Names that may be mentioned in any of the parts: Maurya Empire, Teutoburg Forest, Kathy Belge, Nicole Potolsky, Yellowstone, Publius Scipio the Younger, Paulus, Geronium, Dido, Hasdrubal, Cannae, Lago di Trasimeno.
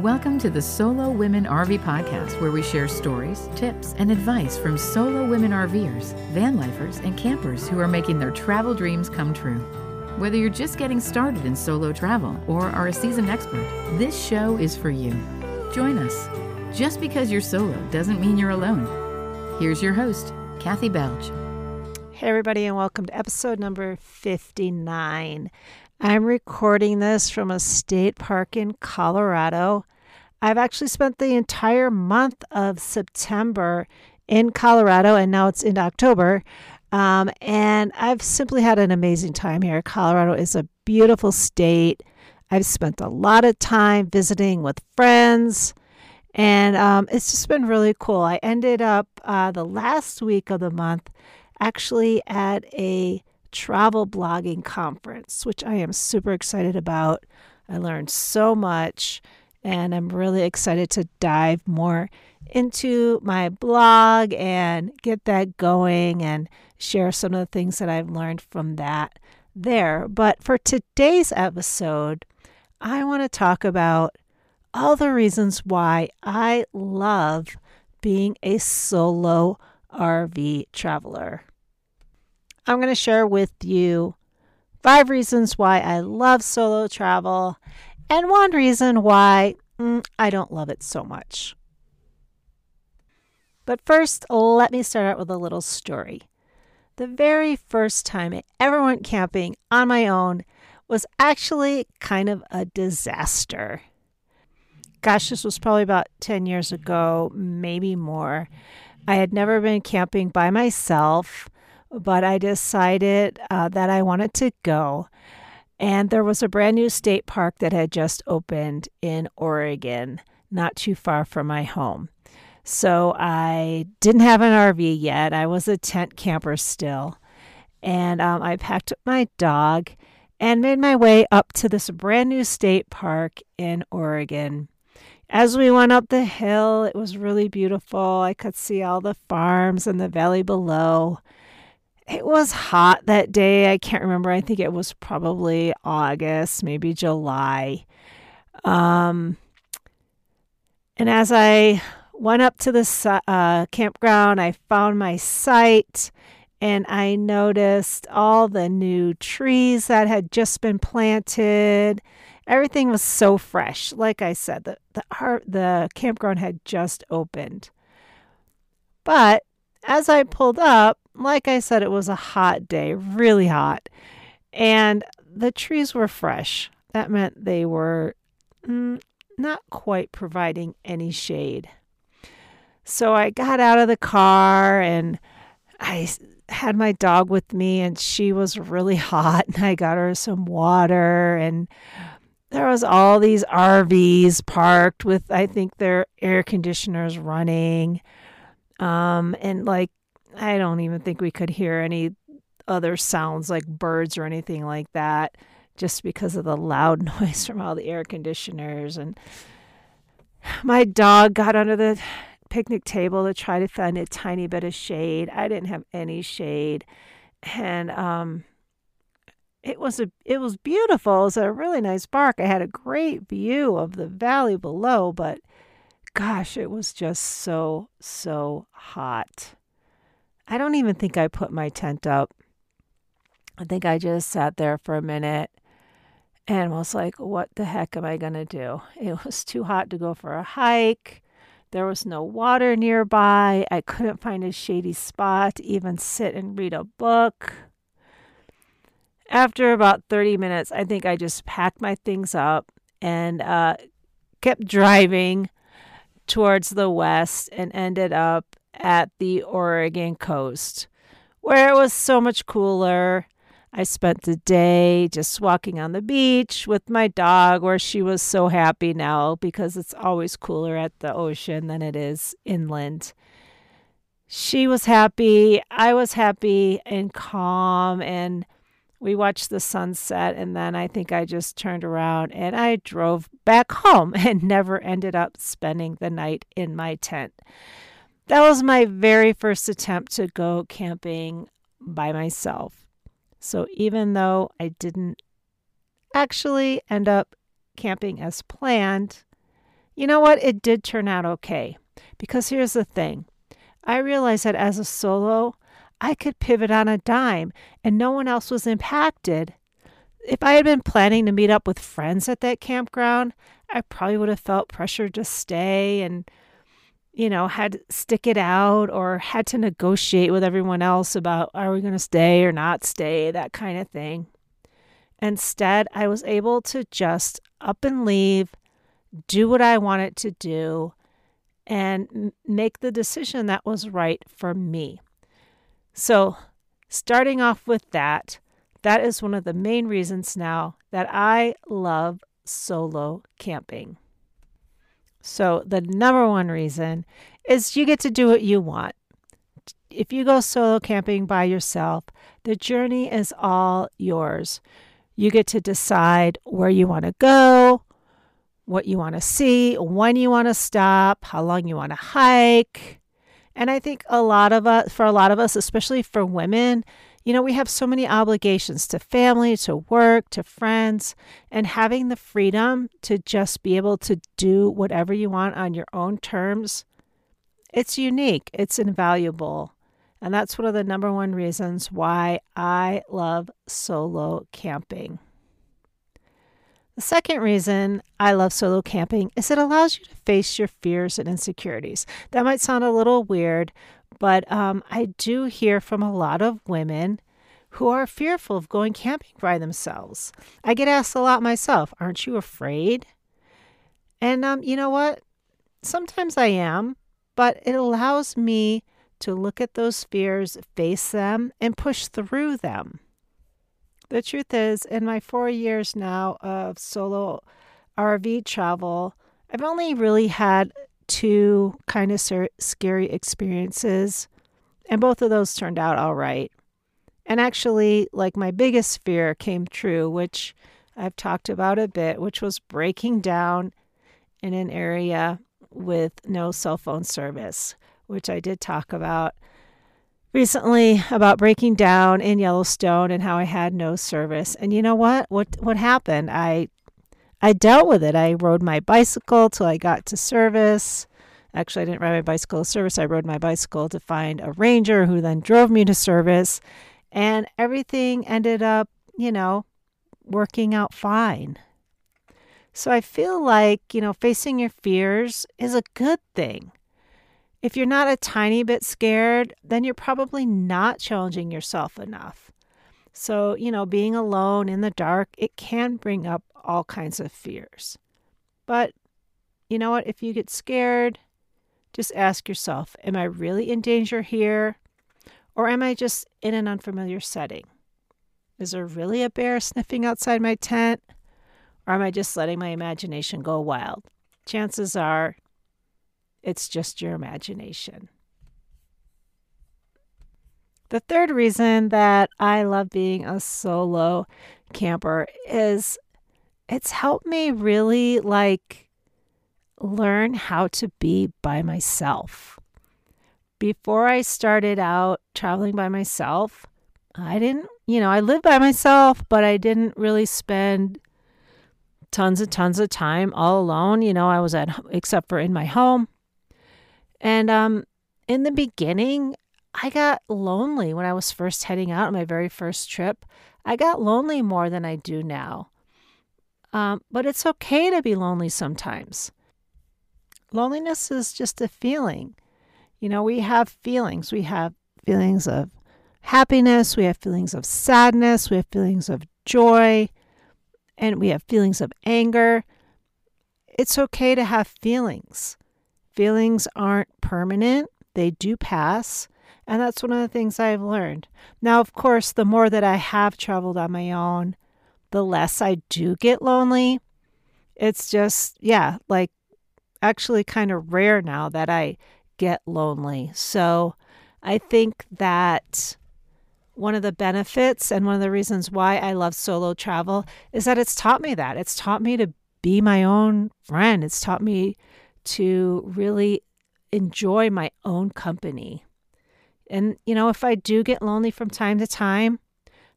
Welcome to the Solo Women RV Podcast, where we share stories, tips, and advice from solo women RVers, van lifers, and campers who are making their travel dreams come true. Whether you're just getting started in solo travel or are a seasoned expert, this show is for you. Join us. Just because you're solo doesn't mean you're alone. Here's your host, Kathy Belge. Hey everybody, and welcome to episode number 59. I'm recording this from a state park in Colorado. I've actually spent the entire month of September in Colorado, and now it's in October. And I've simply had an amazing time here. Colorado is a beautiful state. I've spent a lot of time visiting with friends, and it's just been really cool. I ended up the last week of the month actually at a travel blogging conference, which I am super excited about. I learned so much, and I'm really excited to dive more into my blog and get that going and share some of the things that I've learned from that there. But for today's episode, I want to talk about all the reasons why I love being a solo RV traveler. I'm going to share with you 5 reasons why I love solo travel and one reason why I don't love it so much. But first, let me start out with a little story. The very first time I ever went camping on my own was actually kind of a disaster. Gosh, this was probably about 10 years ago, maybe more. I had never been camping by myself, but I decided that I wanted to go. And there was a brand new state park that had just opened in Oregon, not too far from my home. So I didn't have an RV yet. I was a tent camper still. And I packed up my dog and made my way up to this brand new state park in Oregon. As we went up the hill, it was really beautiful. I could see all the farms and the valley below. It was hot that day. I can't remember. I think it was probably August, maybe July. And as I went up to the campground, I found my site, and I noticed all the new trees that had just been planted. Everything was so fresh. Like I said, the campground had just opened. But as I pulled up, like I said, it was a hot day, really hot, and the trees were fresh. That meant they were not quite providing any shade. So I got out of the car, and I had my dog with me, and she was really hot, and I got her some water, and there was all these RVs parked with, I think, their air conditioners running, and like, I don't even think we could hear any other sounds like birds or anything like that, just because of the loud noise from all the air conditioners. And my dog got under the picnic table to try to find a tiny bit of shade. I didn't have any shade. And it was beautiful. It was a really nice park. I had a great view of the valley below, but gosh, it was just so, so hot. I don't even think I put my tent up. I think I just sat there for a minute and was like, what the heck am I going to do? It was too hot to go for a hike. There was no water nearby. I couldn't find a shady spot to even sit and read a book. After about 30 minutes, I think I just packed my things up and kept driving towards the west and ended up at the Oregon coast, where it was so much cooler. I spent the day just walking on the beach with my dog, where she was so happy now because it's always cooler at the ocean than it is inland. She was happy. I was happy and calm, and we watched the sunset, and then I think I just turned around and I drove back home and never ended up spending the night in my tent. That was my very first attempt to go camping by myself. So even though I didn't actually end up camping as planned, You know what? It did turn out okay. Because here's the thing. I realized that as a solo, I could pivot on a dime and no one else was impacted. If I had been planning to meet up with friends at that campground, I probably would have felt pressure to stay and, had to stick it out or had to negotiate with everyone else about, are we going to stay or not stay, that kind of thing. Instead, I was able to just up and leave, do what I wanted to do, and make the decision that was right for me. So starting off with that is one of the main reasons now that I love solo camping. So the number one reason is you get to do what you want. If you go solo camping by yourself, the journey is all yours. You get to decide where you want to go, what you want to see, when you want to stop, how long you want to hike. And I think for a lot of us, especially for women, we have so many obligations to family, to work, to friends, and having the freedom to just be able to do whatever you want on your own terms, it's unique, it's invaluable. And that's one of the number one reasons why I love solo camping. The second reason I love solo camping is it allows you to face your fears and insecurities. That might sound a little weird, but I do hear from a lot of women who are fearful of going camping by themselves. I get asked a lot myself, aren't you afraid? And you know what? Sometimes I am, but it allows me to look at those fears, face them, and push through them. The truth is, in my 4 years now of solo RV travel, I've only really had two kind of scary experiences, and both of those turned out all right. And actually, my biggest fear came true, which I've talked about a bit, which was breaking down in an area with no cell phone service, which I did talk about recently about breaking down in Yellowstone and how I had no service. And you know what? What happened? I dealt with it. I rode my bicycle till I got to service. Actually, I didn't ride my bicycle to service. I rode my bicycle to find a ranger who then drove me to service. And everything ended up, working out fine. So I feel like, facing your fears is a good thing. If you're not a tiny bit scared, then you're probably not challenging yourself enough. So, being alone in the dark, it can bring up all kinds of fears. But you know what? If you get scared, just ask yourself, am I really in danger here? Or am I just in an unfamiliar setting? Is there really a bear sniffing outside my tent? Or am I just letting my imagination go wild? Chances are, it's just your imagination. The third reason that I love being a solo camper is it's helped me really learn how to be by myself. Before I started out traveling by myself, I didn't, I lived by myself, but I didn't really spend tons of time all alone. I was at home, except for in my home. And in the beginning, I got lonely when I was first heading out on my very first trip. I got lonely more than I do now. But it's okay to be lonely sometimes. Loneliness is just a feeling. We have feelings. We have feelings of happiness. We have feelings of sadness. We have feelings of joy. And we have feelings of anger. It's okay to have feelings. Feelings aren't permanent. They do pass. And that's one of the things I've learned. Now, of course, the more that I have traveled on my own, the less I do get lonely. It's just, actually kind of rare now that I get lonely. So I think that one of the benefits and one of the reasons why I love solo travel is that it's taught me that. It's taught me to be my own friend. It's taught me to really enjoy my own company. And, if I do get lonely from time to time,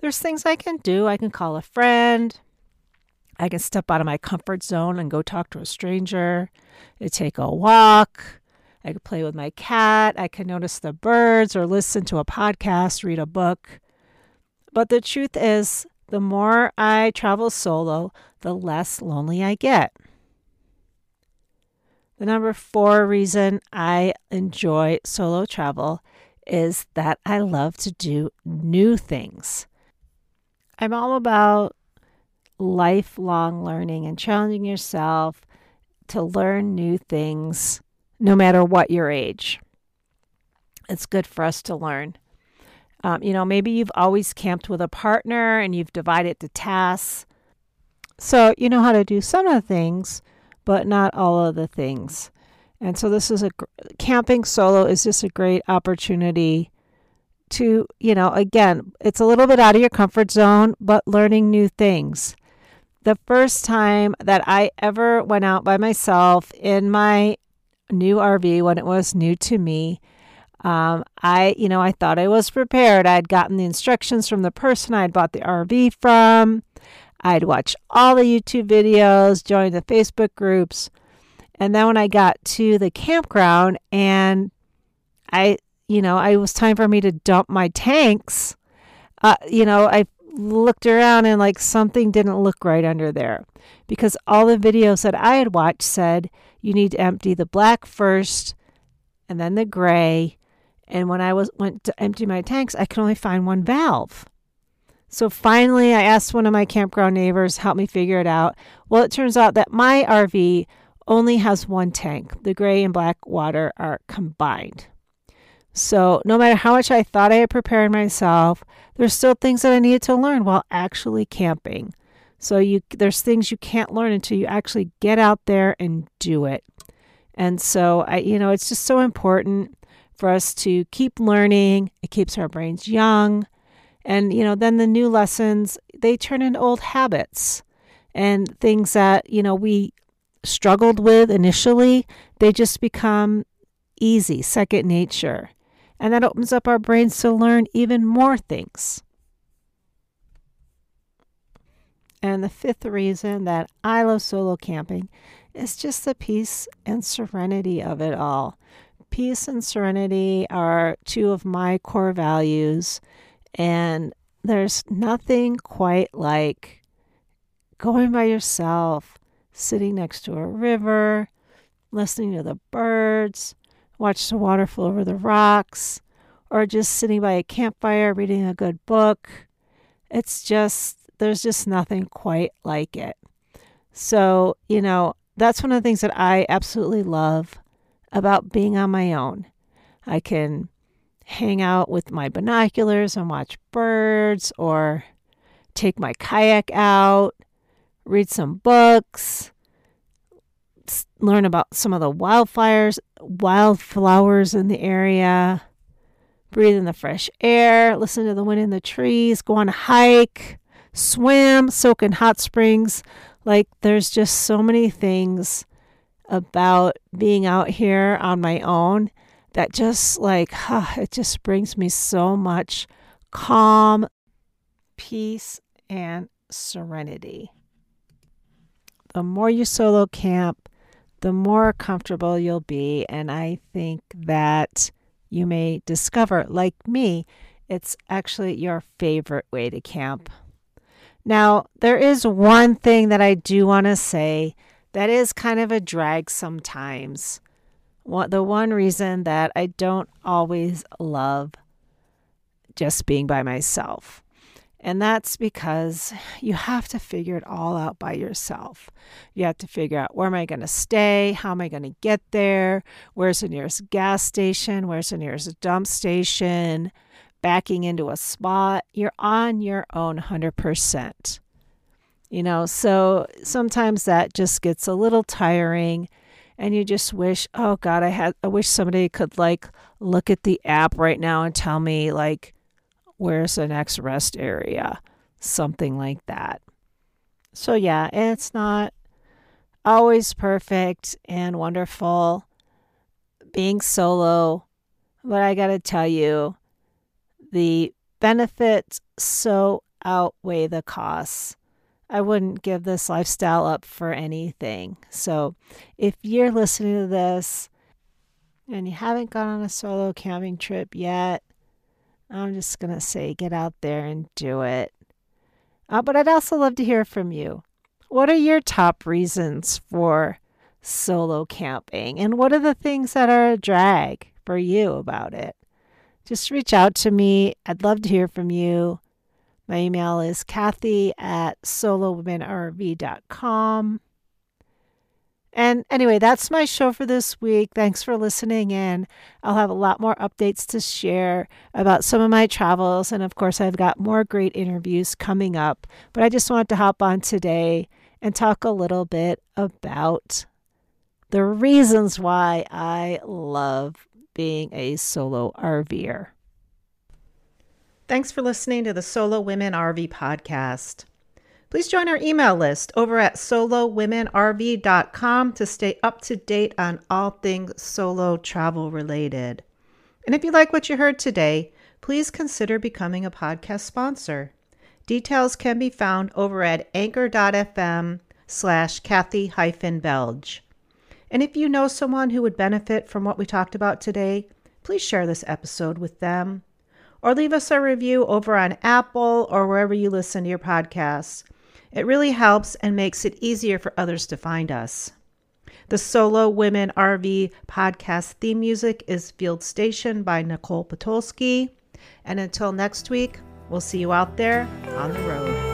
there's things I can do. I can call a friend. I can step out of my comfort zone and go talk to a stranger. I take a walk. I could play with my cat. I can notice the birds or listen to a podcast, read a book. But the truth is, the more I travel solo, the less lonely I get. The number 4 reason I enjoy solo travel is that I love to do new things. I'm all about lifelong learning and challenging yourself to learn new things, no matter what your age. It's good for us to learn. Maybe you've always camped with a partner and you've divided the tasks. So you know how to do some of the things, but not all of the things. And so this is camping solo is just a great opportunity to, again, it's a little bit out of your comfort zone, but learning new things. The first time that I ever went out by myself in my new RV, when it was new to me, I thought I was prepared. I'd gotten the instructions from the person I'd bought the RV from. I'd watched all the YouTube videos, joined the Facebook groups. And then when I got to the campground and it was time for me to dump my tanks, I looked around and something didn't look right under there, because all the videos that I had watched said you need to empty the black first and then the gray. And when I went to empty my tanks, I could only find one valve. So finally, I asked one of my campground neighbors, help me figure it out. Well, it turns out that my RV only has one tank. The gray and black water are combined. So no matter how much I thought I had prepared myself, there's still things that I needed to learn while actually camping. So there's things you can't learn until you actually get out there and do it. And so it's just so important for us to keep learning. It keeps our brains young. And, then the new lessons, they turn into old habits and things that, we struggled with initially. They just become easy, second nature. And that opens up our brains to learn even more things. And the 5th reason that I love solo camping is just the peace and serenity of it all. Peace and serenity are 2 of my core values, and there's nothing quite like going by yourself, sitting next to a river, listening to the birds, watch the water flow over the rocks, or just sitting by a campfire reading a good book. There's just nothing quite like it. So, that's one of the things that I absolutely love about being on my own. I can hang out with my binoculars and watch birds, or take my kayak out, read some books, learn about some of the wildflowers in the area, breathe in the fresh air, listen to the wind in the trees, go on a hike, swim, soak in hot springs. There's just so many things about being out here on my own that just it just brings me so much calm, peace, and serenity. The more you solo camp, the more comfortable you'll be. And I think that you may discover, like me, it's actually your favorite way to camp. Now, there is one thing that I do want to say that is kind of a drag sometimes. The one reason that I don't always love just being by myself. And that's because you have to figure it all out by yourself. You have to figure out, where am I going to stay? How am I going to get there? Where's the nearest gas station? Where's the nearest dump station? Backing into a spot. You're on your own 100%. So sometimes that just gets a little tiring, and you just wish, oh God, I wish somebody could look at the app right now and tell me where's the next rest area, something like that. So yeah, it's not always perfect and wonderful being solo, but I got to tell you, the benefits so outweigh the costs. I wouldn't give this lifestyle up for anything. So if you're listening to this and you haven't gone on a solo camping trip yet, I'm just going to say get out there and do it. But I'd also love to hear from you. What are your top reasons for solo camping? And what are the things that are a drag for you about it? Just reach out to me. I'd love to hear from you. My email is kathy@solowomenrv.com. And anyway, that's my show for this week. Thanks for listening in. I'll have a lot more updates to share about some of my travels. And of course, I've got more great interviews coming up. But I just wanted to hop on today and talk a little bit about the reasons why I love being a solo RVer. Thanks for listening to the Solo Women RV podcast. Please join our email list over at solowomenrv.com to stay up to date on all things solo travel related. And if you like what you heard today, please consider becoming a podcast sponsor. Details can be found over at anchor.fm/Kathy-Belge. And if you know someone who would benefit from what we talked about today, please share this episode with them or leave us a review over on Apple or wherever you listen to your podcasts. It really helps and makes it easier for others to find us. The Solo Women RV podcast theme music is Field Station by Nicole Potolsky. And until next week, we'll see you out there on the road.